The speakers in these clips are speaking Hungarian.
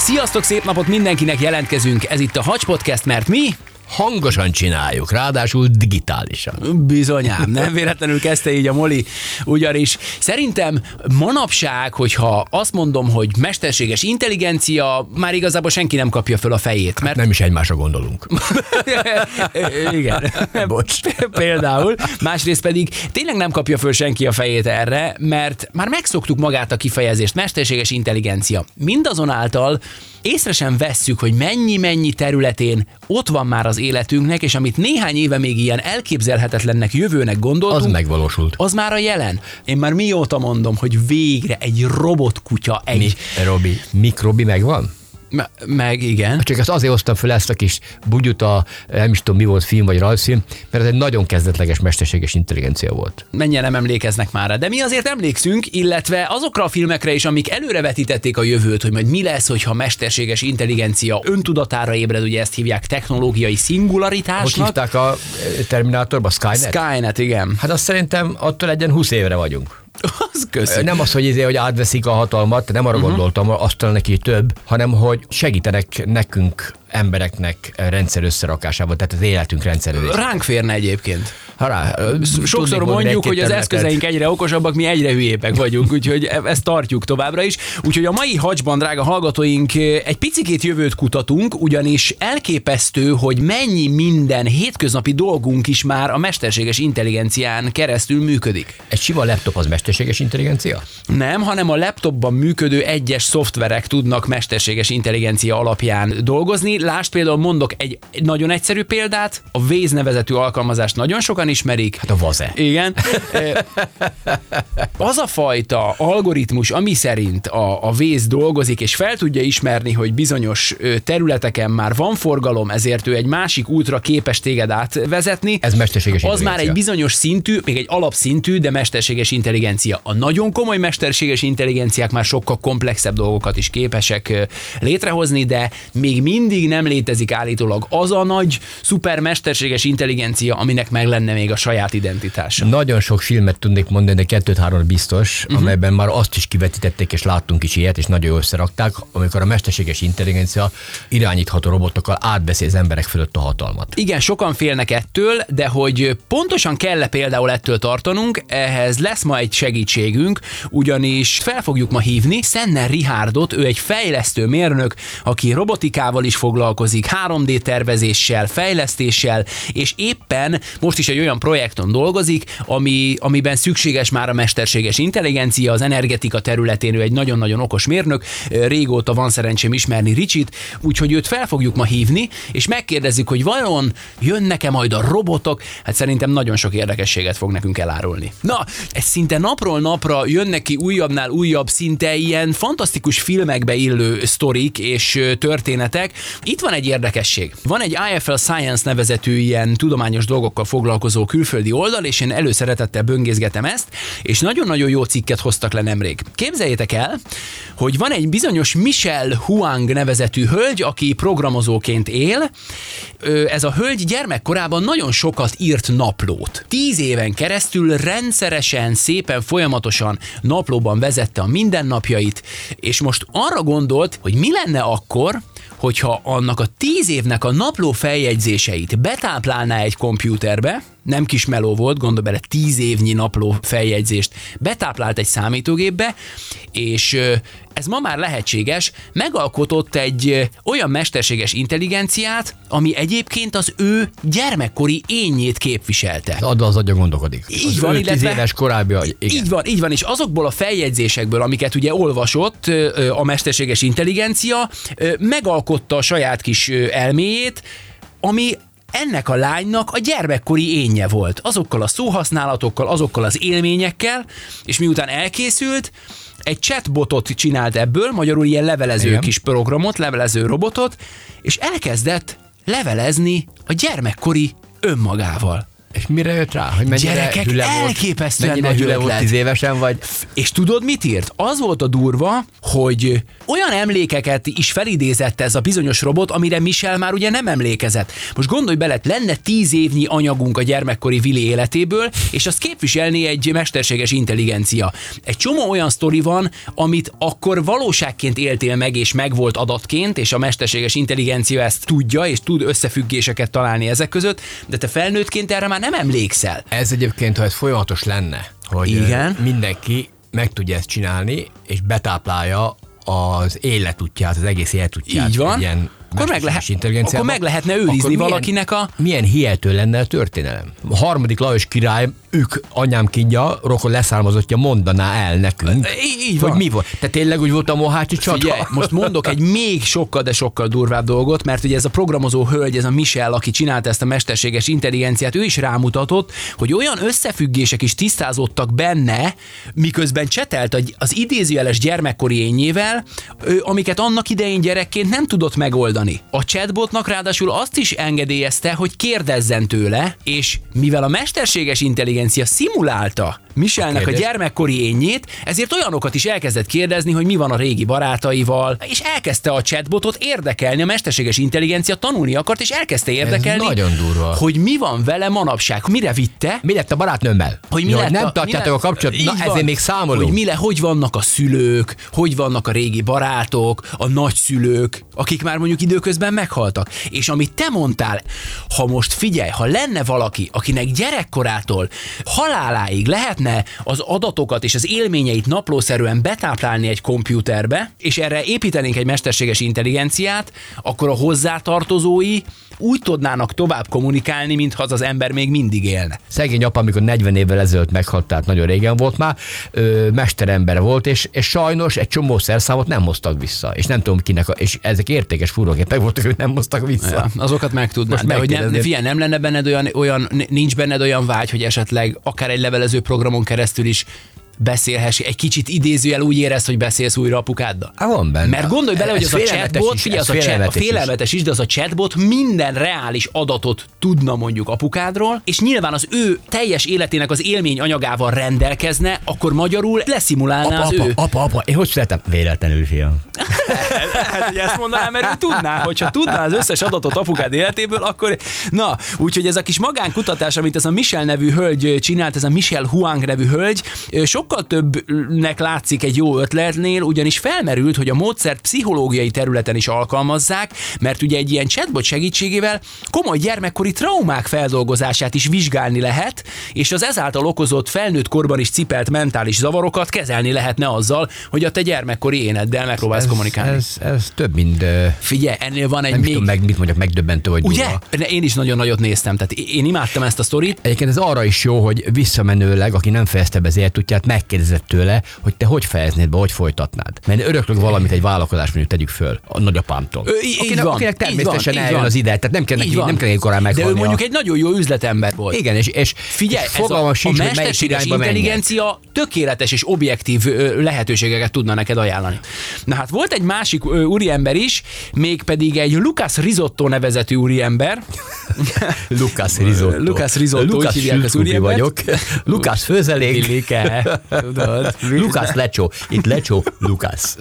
Sziasztok, szép napot mindenkinek, jelentkezünk, ez itt a Hatch Podcast, mert mi hangosan csináljuk, ráadásul digitálisan. Bizonyám, nem véletlenül kezdte így a Moli, ugyanis szerintem manapság, hogyha azt mondom, hogy mesterséges intelligencia, már igazából senki nem kapja föl a fejét. Mert... nem is egymásra gondolunk. Igen. Bocs. Például. Másrészt pedig tényleg nem kapja föl senki a fejét erre, mert már megszoktuk magát a kifejezést, mesterséges intelligencia. Mindazonáltal észre sem vesszük, hogy mennyi területén ott van már az életünknek, és amit néhány éve még ilyen elképzelhetetlennek, jövőnek gondoltunk, az megvalósult. Az már a jelen. Én már mióta mondom, hogy végre egy robotkutya, egy... Mikrobi megvan? Meg igen. Csak ezt azért hoztam föl ezt a kis bugyut, nem is tudom mi volt, film vagy rajzfilm, mert ez egy nagyon kezdetleges mesterséges intelligencia volt. Mennyire nem emlékeznek már rá, de mi azért emlékszünk, illetve azokra a filmekre is, amik előrevetítették a jövőt, hogy majd mi lesz, hogyha mesterséges intelligencia öntudatára ébred, ugye ezt hívják technológiai szingularitásnak. Hogy hívták a Terminátorba? Skynet? Skynet, igen. Hát azt szerintem attól egyen 20 évre vagyunk. Az nem az, hogy átveszik a hatalmat, nem arra gondoltam, aztán neki több, hanem hogy segítenek nekünk, embereknek rendszer összerakásában, tehát az életünk rendszerűen. Ránk férne egyébként. Sokszor mondjuk, hogy az eszközeink egyre okosabbak, mi egyre hülyébbek vagyunk, úgyhogy ezt tartjuk továbbra is. Úgyhogy a mai Hatchban, drága hallgatóink, egy picikét jövőt kutatunk, ugyanis elképesztő, hogy mennyi minden hétköznapi dolgunk is már a mesterséges intelligencián keresztül működik. Egy sima laptop az mesterséges intelligencia? Nem, hanem a laptopban működő egyes szoftverek tudnak mesterséges intelligencia alapján dolgozni. Lásd, például mondok egy nagyon egyszerű példát, a Waze nevezetű alkalmazást nagyon sokan ismerik. Hát a Waze. Igen. Az a fajta algoritmus, ami szerint a Waze dolgozik, és fel tudja ismerni, hogy bizonyos területeken már van forgalom, ezért ő egy másik útra képes téged átvezetni. Ez mesterséges intelligencia. Az már egy bizonyos szintű, még egy alapszintű, de mesterséges intelligencia. A nagyon komoly mesterséges intelligenciák már sokkal komplexebb dolgokat is képesek létrehozni, de még mindig nem létezik állítólag az a nagy, szuper mesterséges intelligencia, aminek meg lenne még a saját identitása. Nagyon sok filmet tudnék mondani, de 2-3 biztos, amelyben már azt is kivetítették, és láttunk is ilyet, és nagyon jól összerakták, amikor a mesterséges intelligencia irányítható robotokkal átveszi az emberek fölött a hatalmat. Igen, sokan félnek ettől, de hogy pontosan kell-e például ettől tartanunk, ehhez lesz ma egy segítségünk, ugyanis fel fogjuk ma hívni Szenner Richárdot, ő egy fejlesztő mérnök, aki robotikával is foglalkozik, 3D tervezéssel, fejlesztéssel, és éppen most is egy olyan projekton dolgozik, amiben szükséges már a mesterséges intelligencia, az energetika területén ő egy nagyon-nagyon okos mérnök, régóta van szerencsém ismerni Ricsit, úgyhogy őt fel fogjuk ma hívni, és megkérdezzük, hogy vajon jönnek-e majd a robotok, hát szerintem nagyon sok érdekességet fog nekünk elárulni. Na, ez szinte napról napra jönnek ki újabbnál újabb, szinte ilyen fantasztikus filmekbe illő sztorik és történetek. Itt van egy érdekesség. Van egy IFL Science nevezetű ilyen tudományos dolgokkal foglalkozó külföldi oldal, és én előszeretettel böngészgetem ezt, és nagyon-nagyon jó cikket hoztak le nemrég. Képzeljétek el, hogy van egy bizonyos Michelle Huang nevezetű hölgy, aki programozóként él. Ez a hölgy gyermekkorában nagyon sokat írt naplót. 10 éven keresztül rendszeresen, szépen, folyamatosan naplóban vezette a mindennapjait, és most arra gondolt, hogy mi lenne akkor, hogyha annak a 10 évnek a napló feljegyzéseit betáplálná egy kompjúterbe, nem kis meló volt, gondolj bele, 10 évnyi napló feljegyzést betáplált egy számítógépbe, és ez ma már lehetséges, megalkotott egy olyan mesterséges intelligenciát, ami egyébként az ő gyermekkori énjét képviselte. Adva az agya gondolkodik. Így van, illetve 10 éves korábbi agy. Így van, és azokból a feljegyzésekből, amiket ugye olvasott a mesterséges intelligencia, megalkotta a saját kis elméjét, ami ennek a lánynak a gyermekkori énje volt. Azokkal a szóhasználatokkal, azokkal az élményekkel, és miután elkészült, egy chatbotot csinált ebből, magyarul ilyen levelező kis programot, levelező robotot, és elkezdett levelezni a gyermekkori önmagával. És mire jött rá? Hogy mennyire gyerekek, elképesztően nagy ötlet. 10 évesen vagy. És tudod, mit írt? Az volt a durva, hogy olyan emlékeket is felidézett ez a bizonyos robot, amire Michelle már ugye nem emlékezett. Most gondolj bele, lenne 10 évnyi anyagunk a gyermekkori Willy életéből, és azt képviselné egy mesterséges intelligencia. Egy csomó olyan sztori van, amit akkor valóságként éltél meg, és megvolt adatként, és a mesterséges intelligencia ezt tudja, és tud összefüggéseket találni ezek között, de te felnőttként erre már nem emlékszel. Ez egyébként, ha ez folyamatos lenne, hogy igen, mindenki meg tudja ezt csinálni, és betáplálja az életútját, az egész életútját. Így van. Ilyen akkor meg lehetne őrizni akkor valakinek a... Milyen hihető lenne a történelem? A harmadik Lajos király, ők anyám kínja, rokon leszármazottja mondaná el nekünk, így hogy van. Mi volt. Tehát tényleg úgy volt a mohácsi csata? Figyelj, most mondok egy még sokkal, de sokkal durvább dolgot, mert ugye ez a programozó hölgy, ez a Michelle, aki csinálta ezt a mesterséges intelligenciát, ő is rámutatott, hogy olyan összefüggések is tisztázódtak benne, miközben csetelt az idézőjeles gyermekkori énjével, amiket annak idején gyerekként nem tudott megoldani. A chatbotnak ráadásul azt is engedélyezte, hogy kérdezzen tőle, és mivel a mesterséges intelligencia szimulálta Michelle-nek a gyermekkori énjét, ezért olyanokat is elkezdett kérdezni, hogy mi van a régi barátaival, és elkezdte a chatbotot érdekelni, a mesterséges intelligencia tanulni akart, és elkezdte érdekelni, hogy mi van vele manapság, mire vitte. Mi lett a barátnőmmel? Hogy mi lett, nem tartjátok a kapcsolatot, na ezért még számolunk. Hogy hogy vannak a szülők, hogy vannak a régi barátok, a nagyszülők, akik már mondjuk időközben meghaltak. És amit te mondtál, ha most figyelj, ha lenne valaki, akinek gyerekkorától haláláig lehetne az adatokat és az élményeit naplószerűen betáplálni egy kompjúterbe, és erre építenénk egy mesterséges intelligenciát, akkor a hozzátartozói úgy tudnának tovább kommunikálni, mintha az ember még mindig élne. Szegény apa, amikor 40 évvel ezelőtt meghalt, tehát nagyon régen volt már, mesterember volt, és sajnos egy csomó szerszámot nem hoztak vissza, és nem tudom kinek, és ezek értékes furógépek voltak, hogy nem hoztak vissza. Ja, azokat megtudnád, de hogy nem lenne benned olyan, nincs benned olyan vágy, hogy esetleg akár egy levelező programon keresztül is beszélhess, egy kicsit idézőjel úgy érezd, hogy beszélsz újra apukáddal. Van benne. Mert gondolj bele, hogy az a chatbot, figyelj, félelmetes is, de az a chatbot minden reális adatot tudna mondjuk apukádról, és nyilván az ő teljes életének az élmény anyagával rendelkezne, akkor magyarul leszimulálná az ő. Apa, én hogy születtem? Véletlenül, fiam. Lehet, hogy ezt mondanám, mert ő tudná, hogyha tudná az összes adatot apukád életéből, akkor na, úgyhogy ez a kis magánkutatás, amit ez a Michelle nevű hölgy csinált, ez a Michelle Huang nevű hölgy, sokkal többnek látszik egy jó ötletnél, ugyanis felmerült, hogy a módszert pszichológiai területen is alkalmazzák, mert ugye egy ilyen chatbot segítségével komoly gyermekkori traumák feldolgozását is vizsgálni lehet, és az ezáltal okozott felnőtt korban is cipelt mentális zavarokat kezelni lehetne azzal, hogy a te gyermekkori éneddel megpróbálsz kommunikálni. Ez több, mint... Figyelj, ennél van egy nem még... Nem tudom, mit mondjak, megdöbbentő vagy ugye? Durva. Én is nagyon nagyot néztem, tehát én imádtam ezt a sztorit. Egyébként ez arra is jó, hogy visszamenőleg, aki nem fejezte be az életútját, megkérdezett tőle, hogy te hogy fejeznéd be, hogy folytatnád. Mert öröklök valamit egy vállalkozást, mondjuk tegyük föl a nagyapámtól. Akinek természetesen eljön az ide, tehát nem kell egy korán meghalnia. De ő mondjuk egy nagyon jó üzletember volt. Igen, és figyelj, a mesterséges intelligencia tökéletes és objektív lehetőségeket tudna neked ajánlani. Na hát volt egy másik úriember is, mégpedig egy Lucas Rizzotto nevezetű úriember. Lucas Rizzotto. Lucas Sülkubi vagyok. Lucas főzeléke. Tudod? Lucas lecsó. Itt lecsó Lucas.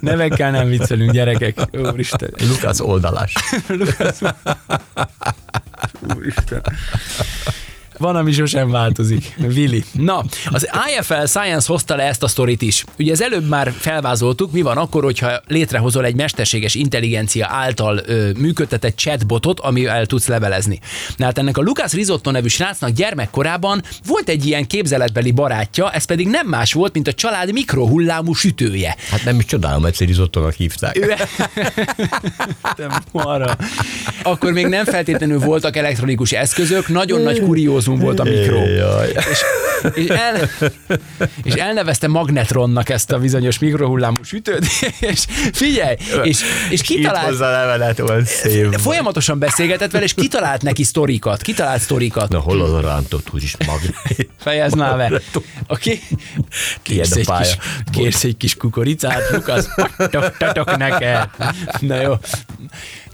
Nevekkel nem viccelünk, gyerekek. Úristen. Lucas oldalás. Lucas. Úristen. Van, ami sosem változik. Vili. Na, az IFL Science hozta le ezt a sztorit is. Ugye az előbb már felvázoltuk, mi van akkor, hogyha létrehozol egy mesterséges intelligencia által működtetett chatbotot, amivel tudsz levelezni. Na hát ennek a Lucas Rizzotto nevű srácnak gyermekkorában volt egy ilyen képzeletbeli barátja, ez pedig nem más volt, mint a család mikrohullámú sütője. Hát nem is csodálom, egyszer Rizzottónak hívták. Akkor még nem feltétlenül voltak elektronikus eszközök, nagyon nagy kurióz volt a mikró. És elnevezte Magnetronnak ezt a bizonyos mikrohullámú sütőt, és figyelj, és kitalált... Itt levelet volt szép. Folyamatosan beszélgetett vele, és kitalált neki sztorikat. Na hol az a rántott húzis magnet? Fejezd már be. Oké? Kérsz egy kis kukoricát, Lucas, tatok neked. Na jó.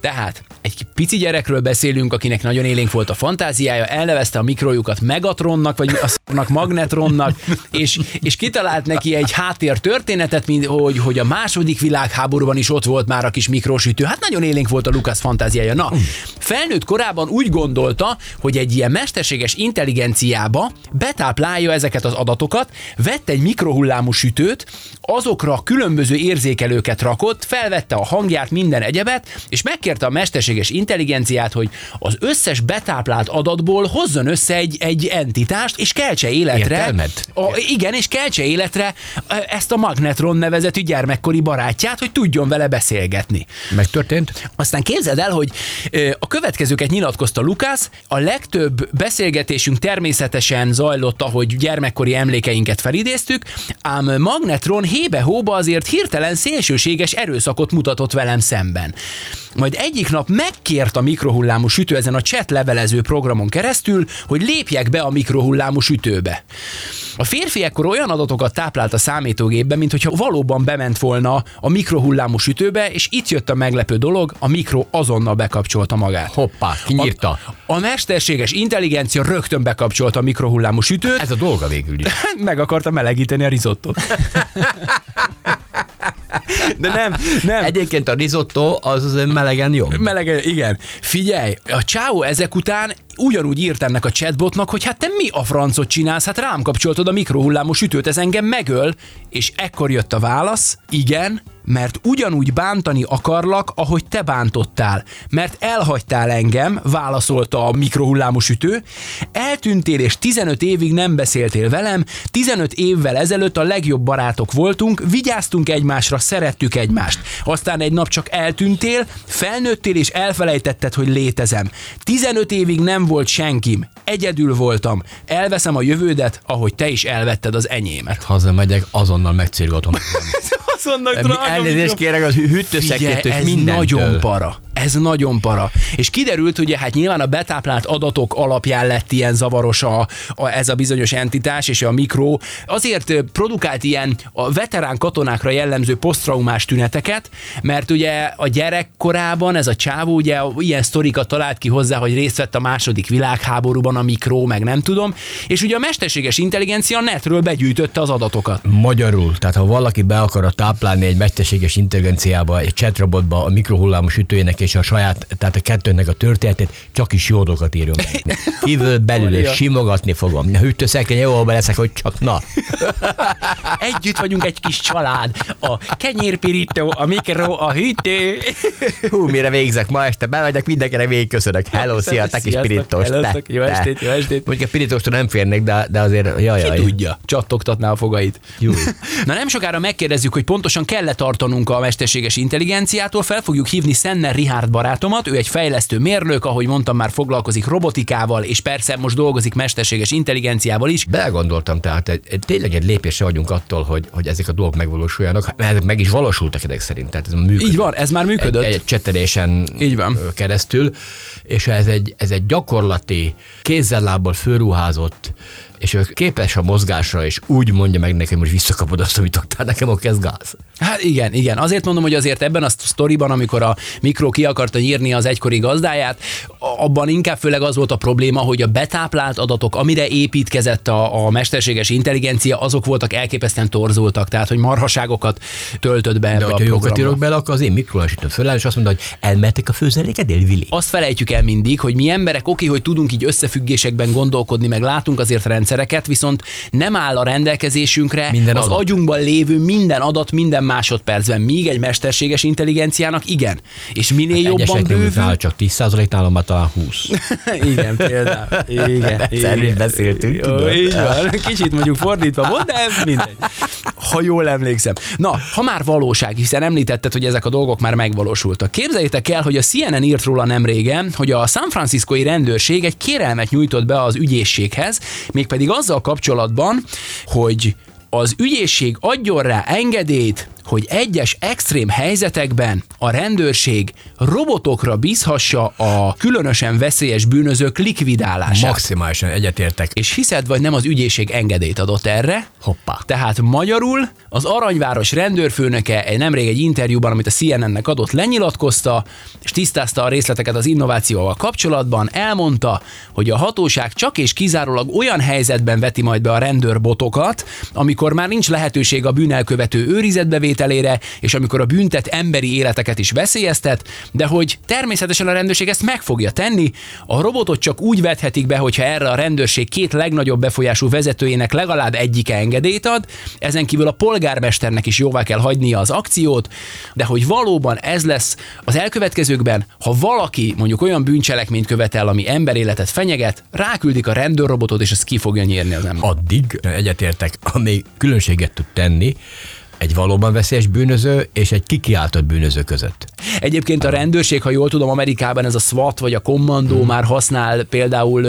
Tehát egy pici gyerekről beszélünk, akinek nagyon élénk volt a fantáziája, elnevezte a mikrójukat Megatronnak, vagy a szarnak Magnetronnak, és kitalált neki egy háttér történetet, hogy a második világháborúban is ott volt már a kis mikrósütő. Hát nagyon élénk volt a Lucas fantáziája. Na, felnőtt korában úgy gondolta, hogy egy ilyen mesterséges intelligenciába betáplálja ezeket az adatokat, vett egy mikrohullámú sütőt, azokra a különböző érzékelőket rakott, felvette a hangját, minden egyebet, és megkérte a mesterséges intelligenciát, hogy az összes betáplált adatból hozzon össze egy entitást, és keltse életre. Igen, és keltse életre ezt a Magnetron nevezetű gyermekkori barátját, hogy tudjon vele beszélgetni. Megtörtént? Aztán képzeld el, hogy a következőket nyilatkozta Lucas: a legtöbb beszélgetésünk természetesen zajlott, ahogy gyermekkori emlékeinket felidéztük, ám Magnetron hébe-hóba azért hirtelen szélsőséges erőszakot mutatott velem szemben. Majd egyik nap megkért a mikrohullámú sütő ezen a chat levelező programon keresztül, hogy lépjek be a mikrohullámú sütőbe. A férfi ekkor olyan adatokat táplált a számítógépbe, mintha valóban bement volna a mikrohullámú sütőbe, és itt jött a meglepő dolog, a mikro azonnal bekapcsolta magát. Hoppá, kinyírta. A mesterséges intelligencia rögtön bekapcsolta a mikrohullámú sütőt. Ez a dolga végül is. Meg akarta melegíteni a rizottot. De nem. Egyébként a risotto az melegen jobb. Melegen, igen. Figyelj, a csáó ezek után ugyanúgy írt ennek a chatbotnak, hogy hát te mi a francot csinálsz, hát rám kapcsoltad a mikrohullámos sütőt, ez engem megöl. És ekkor jött a válasz, igen, mert ugyanúgy bántani akarlak, ahogy te bántottál. Mert elhagytál engem, válaszolta a mikrohullámú sütő, eltűntél és 15 évig nem beszéltél velem, 15 évvel ezelőtt a legjobb barátok voltunk, vigyáztunk egymásra, szerettük egymást. Aztán egy nap csak eltűntél, felnőttél és elfelejtetted, hogy létezem. 15 évig nem volt senkim, egyedül voltam, elveszem a jövődet, ahogy te is elvetted az enyémet. Hazamegyek, azonnal megcírgatom. Elnézést kérek, az hűtőszekétős mindentől. Ez nagyon para. És kiderült, ugye hát nyilván a betáplált adatok alapján lett ilyen zavaros ez a bizonyos entitás és a mikro. Azért produkált ilyen a veterán katonákra jellemző poszttraumás tüneteket, mert ugye a gyerekkorában ez a csávó ugye ilyen sztorikat talált ki hozzá, hogy részt vett a második világháborúban a mikro, meg nem tudom. És ugye a mesterséges intelligencia netről begyűjtötte az adatokat. Magyarul, tehát ha valaki be akar táplálni egy mesterséges intelligenciába, egy chatrobotba a mikrohullámos sütőjének és a saját, tehát a kettőnek a történetét, csak is jó dolgokat írjon meg. Kívül belül és simogatni fogom. Na, hűtőszekrény, jó leszek, hogy csak na. Együtt vagyunk egy kis család. A kenyérpirító, a mikro, a hűtő. Hú, mire végzek ma este, bemegyek, mindenkire végigköszönök. Hello, szia, te kis pirítós. Jó estét. Mondjuk a pirítóstól nem férnek, de azért jajaj. Ki tudja, csattogtatná a fogait. Jó. Na, nem sokára megkérdezzük, hogy pontosan kell-e tartanunk a mesterséges intelligenciától. Fel fogjuk hívni Szenner Richárd barátomat, ő egy fejlesztő mérnök, ahogy mondtam, már foglalkozik robotikával, és persze most dolgozik mesterséges intelligenciával is. Belgondoltam, tehát tényleg egy lépésre vagyunk attól, hogy ezek a dolgok megvalósuljanak, mert meg is valósultak ezek szerint. Tehát ez működik. Így van, ez már működött. Egy csetelésen keresztül, és ez egy gyakorlati, kézzel-lábbal fölruházott, és ő képes a mozgásra, és úgy mondja meg nekem, hogy visszakapod azt, amit adtál nekem, akkor ez gáz. Hát igen. Azért mondom, hogy azért ebben a sztoriban, amikor a mikro ki akarta nyírni az egykori gazdáját, abban inkább főleg az volt a probléma, hogy a betáplált adatok, amire építkezett a mesterséges intelligencia, azok voltak elképesztően torzultak, tehát hogy marhaságokat töltött be ebbe a programba. De ha jókat írok bele, akkor az én mikrohullámosütőn föláll, és azt mondta, hogy elmertek a főzelékedél, Vili. Azt felejtjük el mindig, hogy mi emberek oké, hogy tudunk így összefüggésekben gondolkodni, meg látunk azért rendszereket, viszont nem áll a rendelkezésünkre minden az agyunkban lévő minden adat minden másodpercben, míg egy mesterséges intelligenciának igen. És minél jobban bővül. Csak 10%, nálam már talán 20. Igen, például. Igen. Beszéltünk. Így van. Kicsit mondjuk fordítva volt, de ez mindegy. Ha jól emlékszem. Na, ha már valóság, hiszen említetted, hogy ezek a dolgok már megvalósultak. Képzeljétek el, hogy a CNN írt róla nem régen, hogy a San Franciscoi rendőrség egy kérelmet nyújtott be az ügyészséghez, mégpedig azzal kapcsolatban, hogy az ügyészség adjon rá engedélyt, hogy egyes extrém helyzetekben a rendőrség robotokra bízhassa a különösen veszélyes bűnözők likvidálását. Maximálisan egyetértek. És hiszed vagy nem, az ügyészség engedélyt adott erre. Hoppá. Tehát magyarul az Aranyváros rendőrfőnöke nemrég egy interjúban, amit a CNN-nek adott, lenyilatkozta, és tisztázta a részleteket az innovációval kapcsolatban, elmondta, hogy a hatóság csak és kizárólag olyan helyzetben veti majd be a rendőrbotokat, amikor már nincs lehetőség a bűnelkövető őrizetbevételére, és amikor a bűntett emberi életeket is veszélyeztet, de hogy természetesen a rendőrség ezt meg fogja tenni, a robotot csak úgy vethetik be, hogyha erre a rendőrség két legnagyobb befolyású vezetőjének legalább egyike engedélyt ad, ezen kívül a polgármesternek is jóvá kell hagynia az akciót, de hogy valóban ez lesz az elkövetkezőkben, ha valaki mondjuk olyan bűncselekményt követel, ami emberéletet fenyeget, ráküldik a rendőrrobotot, és ezt ki fogja nyírni az ember. Addig egyetértek, amíg különbséget tud tenni egy valóban veszélyes bűnöző és egy kikiáltott bűnöző között. Egyébként a rendőrség, ha jól tudom, Amerikában ez a SWAT vagy a kommandó már használ, például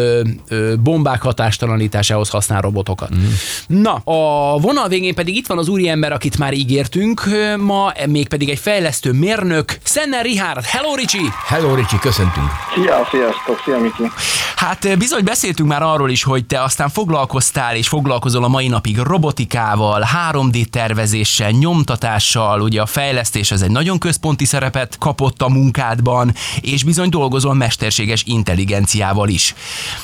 bombák hatástalanításához használ robotokat. Na, a vonal végén pedig itt van az úriember, akit már ígértünk ma, mégpedig egy fejlesztő mérnök, Szenner Richárd. Hello, Ricsi! Hello, Ricsi, köszöntünk! Szia, sziasztok, szia, Miki! Hát bizony beszéltünk már arról is, hogy te aztán foglalkoztál és foglalkozol a mai napig robotikával, 3D tervezéssel, nyomtatással, ugye a fejlesztés az egy nagyon központi szerepet kapott a munkádban, és bizony dolgozol mesterséges intelligenciával is.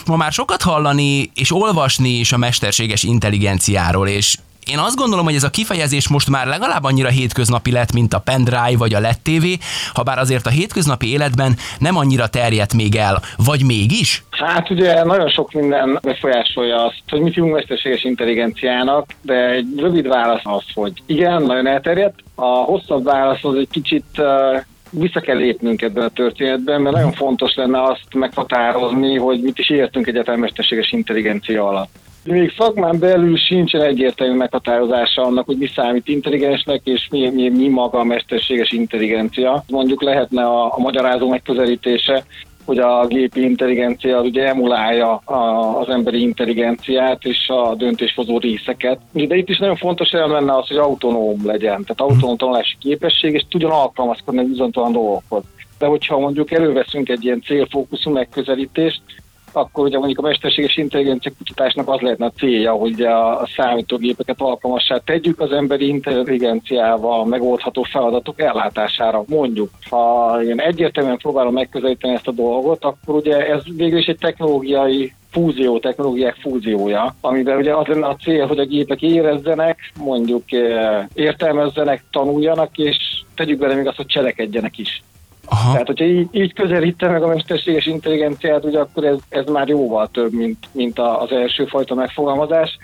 Ma már sokat hallani és olvasni is a mesterséges intelligenciáról, és én azt gondolom, hogy ez a kifejezés most már legalább annyira hétköznapi lett, mint a pendrive vagy a LED TV, habár azért a hétköznapi életben nem annyira terjedt még el, vagy mégis? Hát ugye nagyon sok minden befolyásolja azt, hogy mit hívunk mesterséges intelligenciának, de egy rövid válasz az, hogy igen, nagyon elterjedt. A hosszabb válasz az egy kicsit vissza kell lépnünk ebben a történetben, mert nagyon fontos lenne azt meghatározni, hogy mit is értünk egyáltalán mesterséges intelligencia alatt. Még szakmán belül sincsen egyértelmű meghatározása annak, hogy mi számít intelligensnek, és mi maga a mesterséges intelligencia. Mondjuk lehetne a magyarázó megközelítése, hogy a gépi intelligencia ugye emulálja az emberi intelligenciát és a döntéshozó részeket. De itt is nagyon fontos elem lenne az, hogy autonóm legyen, tehát autonóm tanulási képesség, és tudjon alkalmazkodni bizonytalan dolgokhoz. De hogyha mondjuk előveszünk egy ilyen célfókuszú megközelítést, akkor ugye mondjuk a mesterséges intelligencia kutatásnak az lehetne a célja, hogy a számítógépeket alkalmassá tegyük az emberi intelligenciával megoldható feladatok ellátására, mondjuk. Ha én egyértelműen próbálom megközelíteni ezt a dolgot, akkor ugye ez végül is egy technológiai fúzió, technológiák fúziója, amiben ugye az lenne a cél, hogy a gépek érezzenek, mondjuk értelmezzenek, tanuljanak, és tegyük bele még azt, hogy cselekedjenek is. Aha. Tehát, hogyha így közelítem meg a mesterséges intelligenciát, ugye akkor ez már jóval több, mint az első fajta megfogalmazás.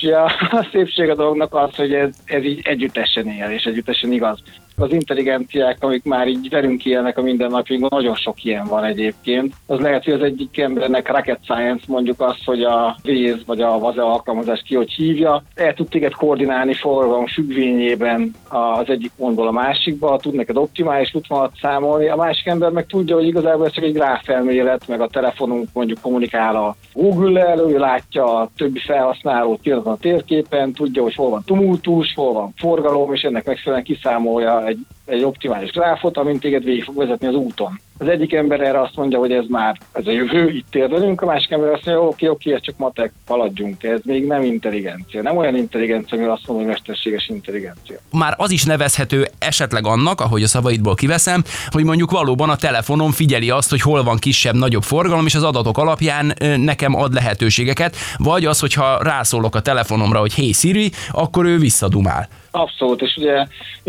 És a szépség a dolognak az, hogy ez így együttesen él, és együttesen igaz. Az intelligenciák, amik már így velünk élnek a mindennapjunkban, nagyon sok ilyen van egyébként. Az lehet, hogy az egyik embernek rocket science, mondjuk az, hogy a Waze vagy a Waze alkalmazást ki hogy hívja, el tud téged koordinálni forgalom függvényében az egyik pontból a másikba, tud neked optimális útvonalat számolni, a másik ember meg tudja, hogy igazából ez csak egy gráfelmélet, meg a telefonunk mondjuk kommunikál a Google-el, ő látja a többi felhasználót pillanatban a térképen, tudja, hogy hol van tumultus, hol van forgalom, és ennek megfelelően kiszámolja egy optimális gráfot, amint téged végig fog vezetni az úton. Az egyik ember erre azt mondja, hogy ez a jövő, itt ér velünk, a másik ember azt mondja, oké, ez csak matek, haladjunk, ez még nem intelligencia, nem olyan intelligencia, amivel azt mondom, hogy mesterséges intelligencia. Már az is nevezhető esetleg annak, ahogy a szavaidból kiveszem, hogy mondjuk valóban a telefonom figyeli azt, hogy hol van kisebb-nagyobb forgalom, és az adatok alapján nekem ad lehetőségeket, vagy az, hogyha rászólok a telefonomra, hogy hey Siri, akkor ő visszadumál. Abszolút, és ugye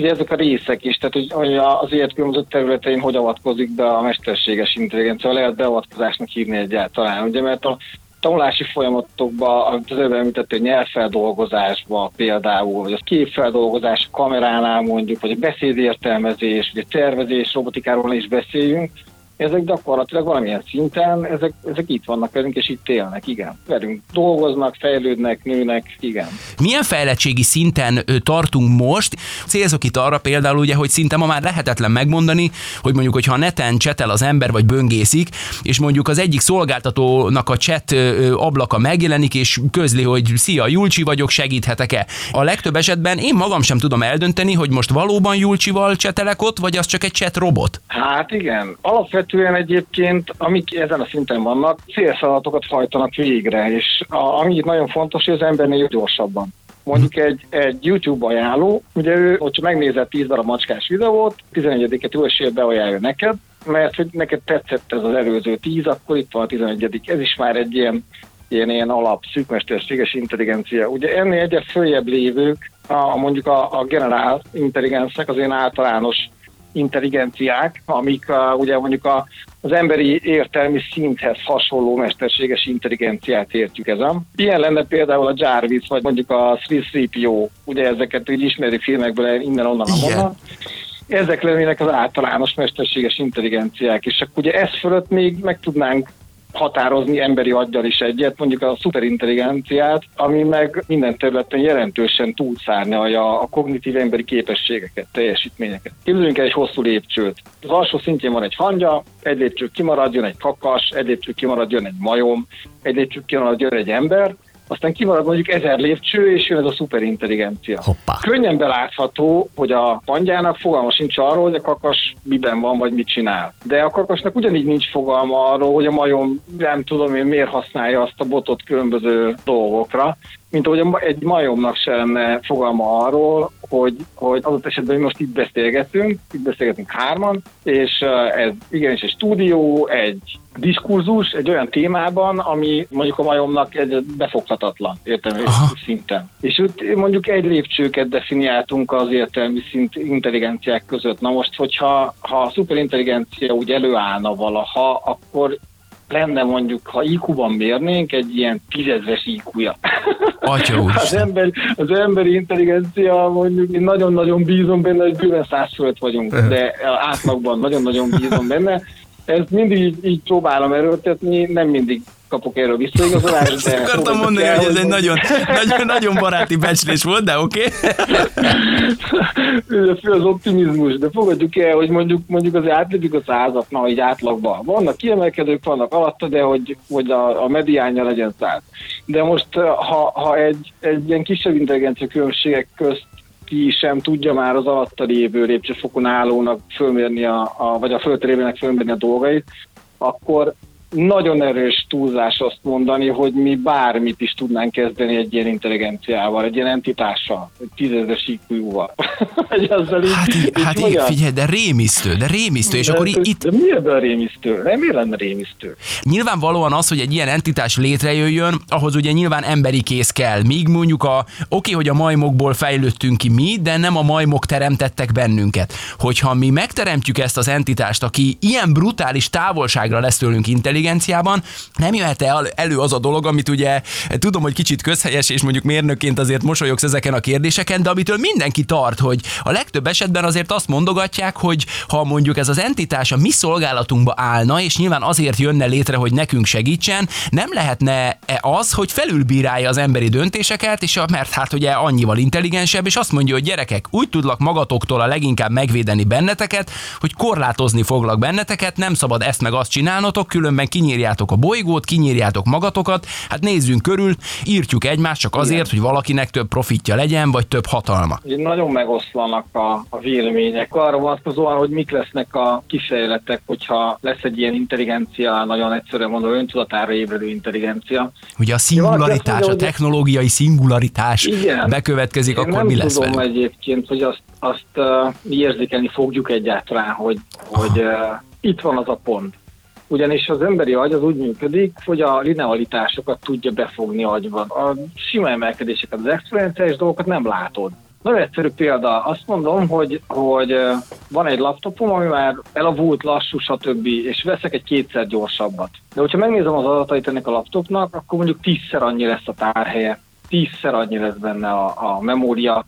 ezek a részek is, tehát hogy az élet különböző területein hogy avatkozik be a mesterséges intelligencia, lehet beavatkozásnak hívni egyáltalán, ugye, mert a tanulási folyamatokban, amit az előbb említettél, nyelvfeldolgozásban például, vagy a képfeldolgozás kameránál mondjuk, vagy a beszédértelmezés, vagy a tervezés, robotikáról is beszéljünk, ezek gyakorlatilag valamilyen szinten, ezek itt vannak velünk, és itt élnek, igen. Velünk dolgoznak, fejlődnek, nőnek, igen. Milyen fejlettségi szinten tartunk most? Célzok itt arra például, ugye, hogy szinte ma már lehetetlen megmondani, hogy mondjuk, hogyha neten csetel az ember, vagy böngészik, és mondjuk az egyik szolgáltatónak a chat ablaka megjelenik, és közli, hogy szia, Julcsi vagyok, segíthetek-e? A legtöbb esetben én magam sem tudom eldönteni, hogy most valóban Julcsival csetelek ott, vagy az csak egy chat robot? Hát igen. Alapvetően egyébként, amik ezen a szinten vannak, célszalatokat hajtanak végre, és ami itt nagyon fontos, hogy az embernél gyorsabban. Mondjuk egy YouTube ajánló, ugye ő, hogyha megnézett 10 darab macskás videót, 11-et jó eséllyel beajánlja neked, mert hogy neked tetszett ez az előző 10, akkor itt van a 11. Ez is már egy ilyen alap, szűkmesterséges intelligencia. Ugye ennél egyre följebb lévők, mondjuk a generál intelligencek, az ilyen általános intelligenciák, amik ugye mondjuk az emberi értelmi szinthez hasonló mesterséges intelligenciát értjük ezen. Ilyen lenne például a Jarvis, vagy mondjuk a C-3PO, ugye ezeket úgy ismeri filmekből innen-onnan. Ezek lennének az általános mesterséges intelligenciák, és akkor ugye ez fölött még meg tudnánk határozni emberi aggyal is egyet, mondjuk a szuperintelligenciát, ami meg minden területen jelentősen túlszárnyalja a kognitív emberi képességeket, teljesítményeket. Képzeljünk el egy hosszú lépcsőt. Az alsó szintjén van egy hangya, egy lépcső kimarad, jön egy kakas, egy lépcső kimarad, jön egy majom, egy lépcső kimarad, jön egy ember, aztán kimarad mondjuk 1000 lépcső, és jön ez a szuperintelligencia. Hoppá. Könnyen belátható, hogy a pandjának fogalma sincs arról, hogy a kakas miben van, vagy mit csinál. De a kakasnak ugyanígy nincs fogalma arról, hogy a majom, nem tudom én, miért használja azt a botot különböző dolgokra, mint ahogy egy majomnak se lenne fogalma arról, hogy az esetben mi most itt beszélgetünk hárman, és ez igenis egy stúdió, egy diskurzus, egy olyan témában, ami mondjuk a majomnak egy befoghatatlan értelmi szinten. És mondjuk egy lépcsőket definiáltunk az értelmi szint intelligenciák között. Na most, hogyha a szuperintelligencia úgy előállna valaha, akkor lenne mondjuk, ha IQ-ban mérnénk, egy ilyen 10 000-es IQ-ja. Az emberi intelligencia, mondjuk én nagyon-nagyon bízom benne, hogy bőven 100 fölött vagyunk, de átlagban nagyon-nagyon bízom benne. Ezt mindig így próbálom erőltetni, nem mindig kapok erről visszaigazolást. Azt akartam mondani, hogy ez egy nagyon baráti becslés volt, de oké. Fő az optimizmus, de fogadjuk el, hogy mondjuk azért átlépjük a 100-at, na, így átlagban. Vannak kiemelkedők, vannak alatta, de hogy a mediánja legyen 100. De most, ha egy ilyen kisebb intelligencia különbségek közt ki sem tudja már az alatta lévő lépcsőfokon állónak fölmérni, vagy a fölterévének fölmérni a dolgait, akkor nagyon erős túlzás azt mondani, hogy mi bármit is tudnánk kezdeni egy ilyen intelligenciával, egy ilyen entitással, egy 10 000-es IQ-val. Hát így, figyelj, de rémisztő. És de, akkor itt... de mi ebben a rémisztő? Nem, miért lenne rémisztő? Nyilvánvalóan az, hogy egy ilyen entitás létrejöjjön, ahhoz ugye nyilván emberi kész kell. Míg mondjuk oké, hogy a majmokból fejlődtünk ki mi, de nem a majmok teremtettek bennünket. Hogyha mi megteremtjük ezt az entitást, aki ilyen brutális távolságra lesz tőlünk intelligenciában, nem jöhet elő az a dolog, amit ugye tudom, hogy kicsit közhelyes, és mondjuk mérnökként azért mosolyogsz ezeken a kérdéseken, de amitől mindenki tart, hogy a legtöbb esetben azért azt mondogatják, hogy ha mondjuk ez az entitás a mi szolgálatunkba állna, és nyilván azért jönne létre, hogy nekünk segítsen, nem lehetne az, hogy felülbírálja az emberi döntéseket, és mert hát ugye annyival intelligensebb, és azt mondja, hogy gyerekek, úgy tudlak magatoktól a leginkább megvédeni benneteket, hogy korlátozni foglak benneteket, nem szabad ezt meg azt csinálnotok, különben kinyírjátok a bolygót, kinyírjátok magatokat, hát nézzünk körül, írtjuk egymást csak azért, igen, hogy valakinek több profitja legyen, vagy több hatalma. Nagyon megoszlanak a vélemények arra vonatkozóan, hogy mik lesznek a kísérletek, hogyha lesz egy ilyen intelligencia, nagyon egyszerűen mondom, öntudatára ébredő intelligencia. Ugye a szingularitás, a technológiai szingularitás, igen, bekövetkezik, én akkor mi lesz velünk? Nem tudom egyébként, hogy azt mi érzékelni fogjuk egyáltalán, hogy itt van az a pont. Ugyanis az emberi agy az úgy működik, hogy a linealitásokat tudja befogni agyban. A sima emelkedéseket, az exponenciális dolgokat nem látod. Nagyon egyszerű példa. Azt mondom, hogy van egy laptopom, ami már elavult, lassú, stb. És veszek egy 2-szer gyorsabbat. De hogyha megnézem az adatait ennek a laptopnak, akkor mondjuk 10-szer annyi lesz a tárhelye, 10-szer annyi lesz benne a memória,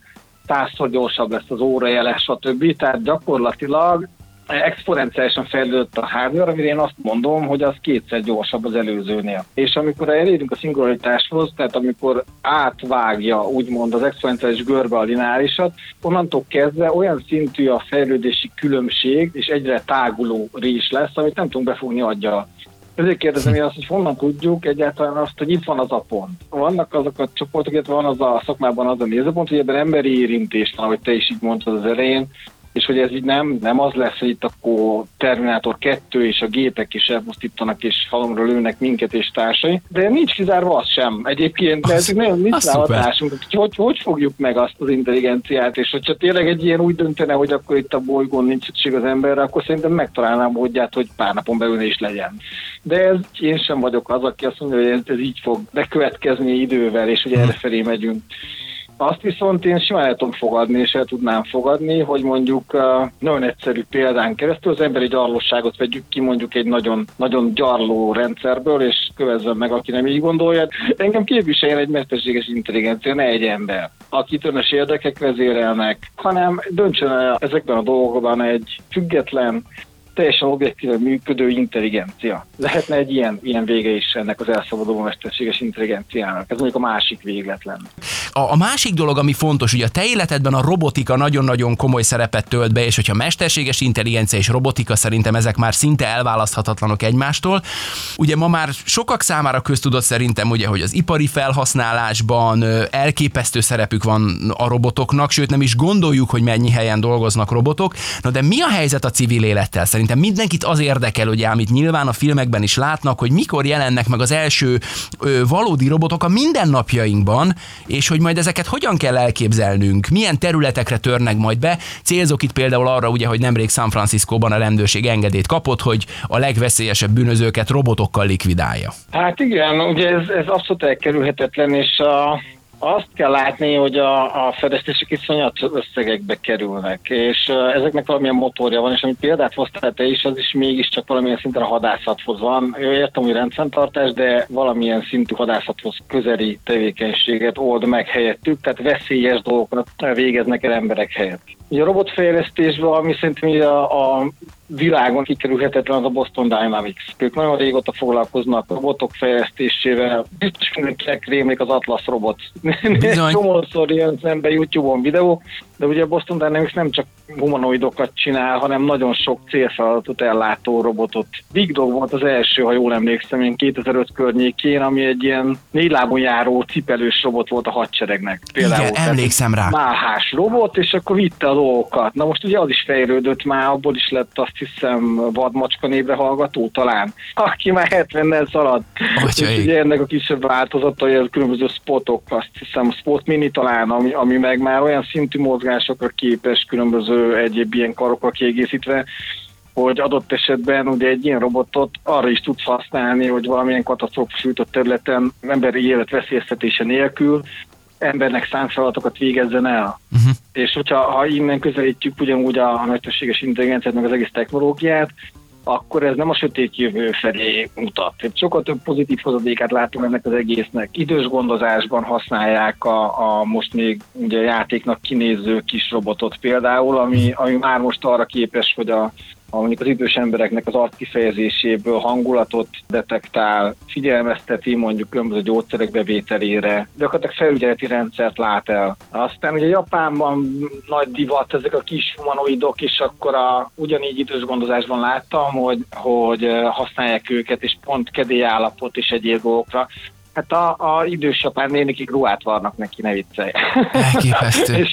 100-szor gyorsabb lesz az órajeles, stb. Tehát gyakorlatilag exponenciálisan fejlődött a hardware, amire én azt mondom, hogy az kétszer gyorsabb az előzőnél. És amikor elérünk a szinkronitáshoz, tehát amikor átvágja úgymond az exponenciális görbe a lineárisat, onnantól kezdve olyan szintű a fejlődési különbség, és egyre táguló rés lesz, amit nem tudunk befogni aggyal. Ezért kérdezem én azt, hogy honnan tudjuk egyáltalán azt, hogy itt van az a pont. Vannak azok a csoportok, illetve van az a szakmában az a nézőpont, hogy ebben emberi érintés van, ahogy te is így mondtad az elején, és hogy ez így nem az lesz, hogy itt akkor Terminátor 2 és a gépek is elpusztítanak, és halomra lőnek minket és társai, de nincs kizárva az sem. Egyébként nincs rá hatásunk, hogy fogjuk meg azt az intelligenciát, és hogyha tényleg egy ilyen úgy döntene, hogy akkor itt a bolygón nincs szükség az emberre, akkor szerintem megtalálnám módját, hogy pár napon belül is legyen. De ez, én sem vagyok az, aki azt mondja, hogy ez így fog bekövetkezni idővel, és hogy errefelé megyünk. Azt viszont én simán el tudom fogadni, és el tudnám fogadni, hogy mondjuk nagyon egyszerű példán keresztül az emberi gyarlóságot vegyük ki mondjuk egy nagyon, nagyon gyarló rendszerből, és kövezzen meg, aki nem így gondolja. Engem képviseljen egy mesterséges intelligencia, ne egy ember, akit önös érdekek vezérelnek, hanem döntsön el ezekben a dolgokban egy független, teljesen objektíven működő intelligencia. Lehetne egy ilyen vége is ennek az elszabaduló mesterséges intelligenciának. Ez mondjuk a másik véglet lenne. A másik dolog, ami fontos, ugye a te életedben a robotika nagyon-nagyon komoly szerepet tölt be, és hogyha mesterséges intelligencia és robotika, szerintem ezek már szinte elválaszthatatlanok egymástól. Ugye ma már sokak számára köztudott szerintem, ugye, hogy az ipari felhasználásban elképesztő szerepük van a robotoknak, sőt nem is gondoljuk, hogy mennyi helyen dolgoznak robotok. Na de mi a helyzet a civil élettel? Szerintem mindenkit az érdekel, ugye, amit nyilván a filmekben is látnak, hogy mikor jelennek meg az első valódi robotok a mindennapjainkban, és hogy majd ezeket hogyan kell elképzelnünk, milyen területekre törnek majd be. Célzok itt például arra, ugye, hogy nemrég San Franciscóban a rendőrség engedélyt kapott, hogy a legveszélyesebb bűnözőket robotokkal likvidálja. Hát igen, ugye ez abszolút elkerülhetetlen, és azt kell látni, hogy a fedeztések iszonyat összegekbe kerülnek, és ezeknek valamilyen motorja van, és amit példát hoztál te is, az is mégiscsak valamilyen szinten a hadászathoz van. Értem, hogy rendfenntartás, de valamilyen szintű hadászathoz közeli tevékenységet old meg helyettük, tehát veszélyes dolgokat végeznek el emberek helyett. Ugye a robotfejlesztésben, ami szerintem a világon kikerülhetetlen, az a Boston Dynamics. Ők nagyon régóta foglalkoznak robotok fejlesztésével. Biztos mindenkinek rémlik az Atlas robot. Csomószor jön szembe YouTube-on videó, de ugye a Boston Dynamics nem csak humanoidokat csinál, hanem nagyon sok célfeladatot ellátó robotot. Big Dog volt az első, ha jól emlékszem, én 2005 környékén, ami egy ilyen négylábon járó cipelős robot volt a hadseregnek. Például igen, emlékszem rá. Máhás robot, és akkor vitte a dolgokat. Na most ugye az is fejlődött már, abból is lett azt hiszem vadmacska névre hallgató talán, aki már 70-nel szalad. Ugye ennek a kisebb változatai, a különböző spotok, azt hiszem a Spot mini talán, ami meg már olyan szintű mozgásokra képes, különböző egyéb ilyen karokra kiegészítve, hogy adott esetben ugye egy ilyen robotot arra is tudsz használni, hogy valamilyen katasztrófa sújtott területen emberi élet veszélyeztetése nélkül embernek szánt feladatokat végezzen el. Uh-huh. És ha innen közelítjük ugyanúgy a mesterséges intelligenciát, meg az egész technológiát, akkor ez nem a sötét jövő felé mutat. Sokkal több pozitív hozadékát látunk ennek az egésznek. Idős gondozásban használják a most még ugye játéknak kinéző kis robotot például, ami már most arra képes, hogy mondjuk az idős embereknek az arckifejezéséből hangulatot detektál, figyelmezteti mondjuk különböző gyógyszerek bevételére, gyakorlatilag felügyeleti rendszert lát el. Aztán ugye Japánban nagy divat ezek a kis humanoidok, és akkor ugyanígy idős gondozásban láttam, hogy használják őket, és pont kedélyállapot és egyéb dolgokra. Hát a idős japán nénikig ruhát varnak neki, ne viccelj. Elképesztő,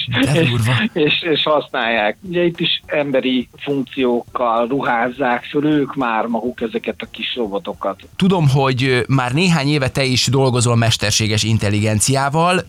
és használják. Ugye itt is emberi funkciókkal ruházzák föl ők már maguk ezeket a kis robotokat. Tudom, hogy már néhány éve te is dolgozol mesterséges intelligenciával.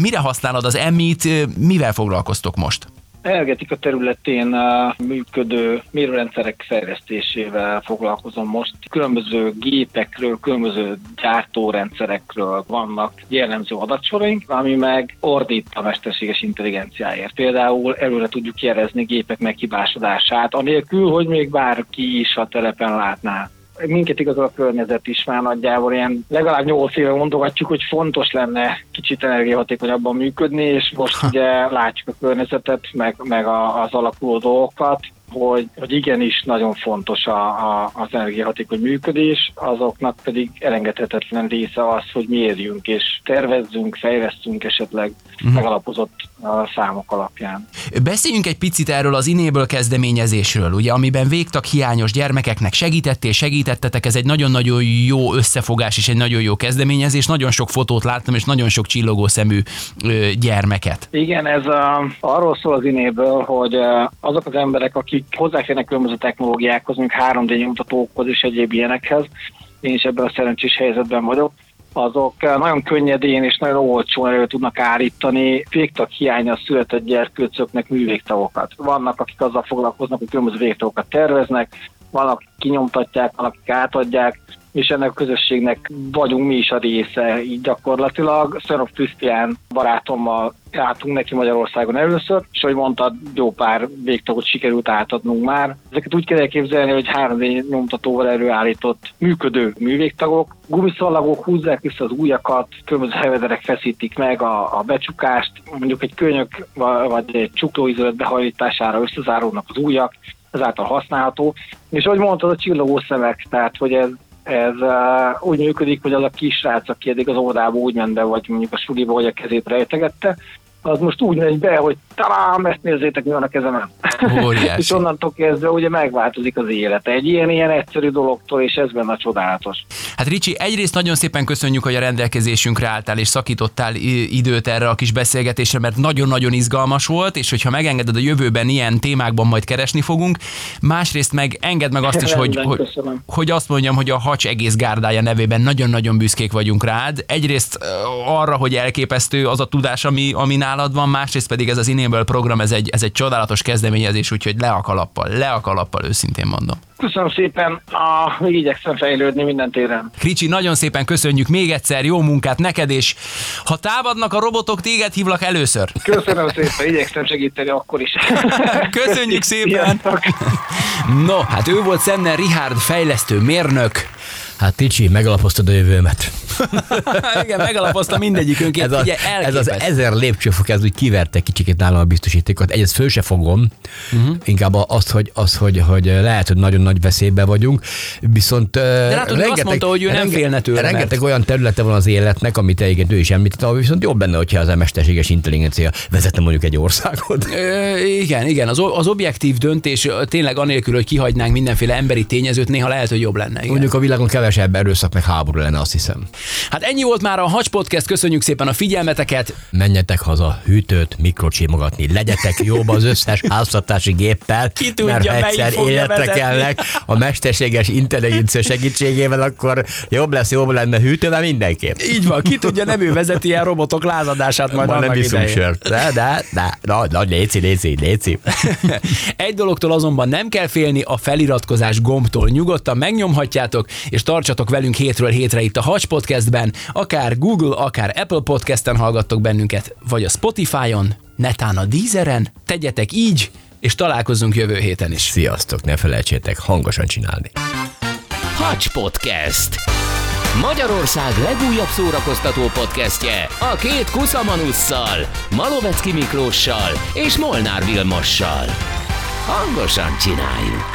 Mire használod az EMI-t, mivel foglalkoztok most? Energetika területén a működő mérőrendszerek fejlesztésével foglalkozom most. Különböző gépekről, különböző gyártórendszerekről vannak jellemző adatsoraink, ami meg ordít a mesterséges intelligenciáért. Például előre tudjuk jelezni gépek meghibásodását, anélkül, hogy még bárki is a telepen látná. Minket igazol a környezet is már nagyjából, ilyen legalább 8 éve mondogatjuk, hogy fontos lenne kicsit energiahatékonyabban működni, és most ugye látjuk a környezetet, meg az alakuló dolgokat, hogy igenis nagyon fontos az energiahatékony működés, azoknak pedig elengedhetetlen része az, hogy mérjünk és tervezzünk, fejlesztünk esetleg megalapozott számok alapján. Beszéljünk egy picit erről az Inable kezdeményezésről, ugye, amiben végtag hiányos gyermekeknek segítettetek, ez egy nagyon-nagyon jó összefogás és egy nagyon jó kezdeményezés, nagyon sok fotót láttam és nagyon sok csillogó szemű gyermeket. Igen, ez arról szól az Inable, hogy azok az emberek, akik hozzáférnek különböző technológiákhoz, mondjuk 3D nyomtatókhoz és egyéb ilyenekhez, én is ebben a szerencsés helyzetben vagyok, azok nagyon könnyedén és nagyon olcsón elő tudnak állítani végtag hiányra született gyerkőcöknek művégtagokat. Vannak, akik azzal foglalkoznak, hogy különböző végtagokat terveznek, vannak, akik kinyomtatják, vannak, akik átadják, és ennek a közösségnek vagyunk mi is a része, így gyakorlatilag. Szenner Krisztián barátommal álltunk neki Magyarországon először, és ahogy mondtad, jó pár végtagot sikerült átadnunk már. Ezeket úgy kell elképzelni, hogy 3D nyomtatóval előállított működő művégtagok. Gumiszallagok húzzák vissza az ujjakat, különböző hevederek feszítik meg a becsukást, mondjuk egy könyök vagy egy csuklóizület behajlítására összezáródnak az ujjak, ezáltal használható. És ahogy mondtad, a csillogó szemek, tehát hogy ez úgy működik, hogy az a kisrác, aki eddig az órába úgy ment be, vagy mondjuk a suliba, hogy a kezét rejtegette, az most úgy megy be, hogy talán ezt nézzétek, mi van a kezemen. És onnantól kezdve ugye megváltozik az élete. Egy ilyen egyszerű dologtól, és ez benne a csodálatos. Hát Ricsi, egyrészt nagyon szépen köszönjük, hogy a rendelkezésünkre álltál, és szakítottál időt erre a kis beszélgetésre, mert nagyon-nagyon izgalmas volt, és hogyha megengeded, a jövőben ilyen témákban majd keresni fogunk. Másrészt meg engedd meg azt is, hogy azt mondjam, hogy a Hatch egész gárdája nevében nagyon-nagyon büszkék vagyunk rád. Egyrészt arra, hogy elképesztő az a tudás, ami nálad van, másrészt pedig ez az Inable program, ez egy csodálatos kezdeményezés, úgyhogy le a kalappal, őszintén mondom. Köszönöm szépen, még igyekszem fejlődni minden téren. Ricsi, nagyon szépen köszönjük még egyszer, jó munkát neked, és ha támadnak a robotok, téged hívlak először. Köszönöm szépen, igyekszem segíteni akkor is. Köszönjük szépen! No, hát ő volt Szenner Richárd fejlesztő mérnök. Hát Ticsi, megalapoztad a jövőmet. Igen, megalapozta mindegyikünk. Ez az 1000 lépcsőfok, ez úgy kiverte kicsikét nálam a biztosítékot. Egyrészt föl se fogom, inkább az, hogy lehet, hogy nagyon nagy veszélyben vagyunk, viszont de látod, rengeteg, azt mondta, hogy ő nem félne tőle, rengeteg olyan területe van az életnek, amit egyébként ő is említett, ahol viszont jobb benne, hogyha az mesterséges intelligencia vezetne mondjuk egy országot. Igen, az objektív döntés tényleg anélkül, hogy kihagynánk mindenféle emberi tényezőt, néha lehet, hogy jobb lenne. Igen. Mondjuk a világon kevesebb erőszak meg háború lenne, azt hiszem. Hát ennyi volt már a Hatch Podcast, köszönjük szépen a figyelmeteket. Menjetek haza hűtőt mikrocsémogatni, legyetek jóba az összes háztartási géppel, ki tudja, mert egyszer életre kellnek a mesterséges intelligencia segítségével, akkor jobb lenne hűtővel mindenképp. Így van, ki tudja, nem ő vezeti el robotok lázadását majd annak idején. Nem iszunk sört. Na, léci. Egy dologtól azonban nem kell félni, a feliratkozás gombtól nyugodtan megnyomhatjátok, és tartsatok velünk hétről hétre itt a Hatch Podcastben, akár Google, akár Apple Podcasten hallgattok bennünket, vagy a Spotify-on, netán a Deezeren, tegyetek így, és találkozzunk jövő héten is. Sziasztok, ne felejtsétek hangosan csinálni. Hatch Podcast. Magyarország legújabb szórakoztató podcastje a két Kusza Manusszal, Malovecki Miklóssal és Molnár Vilmossal. Hangosan csináljuk.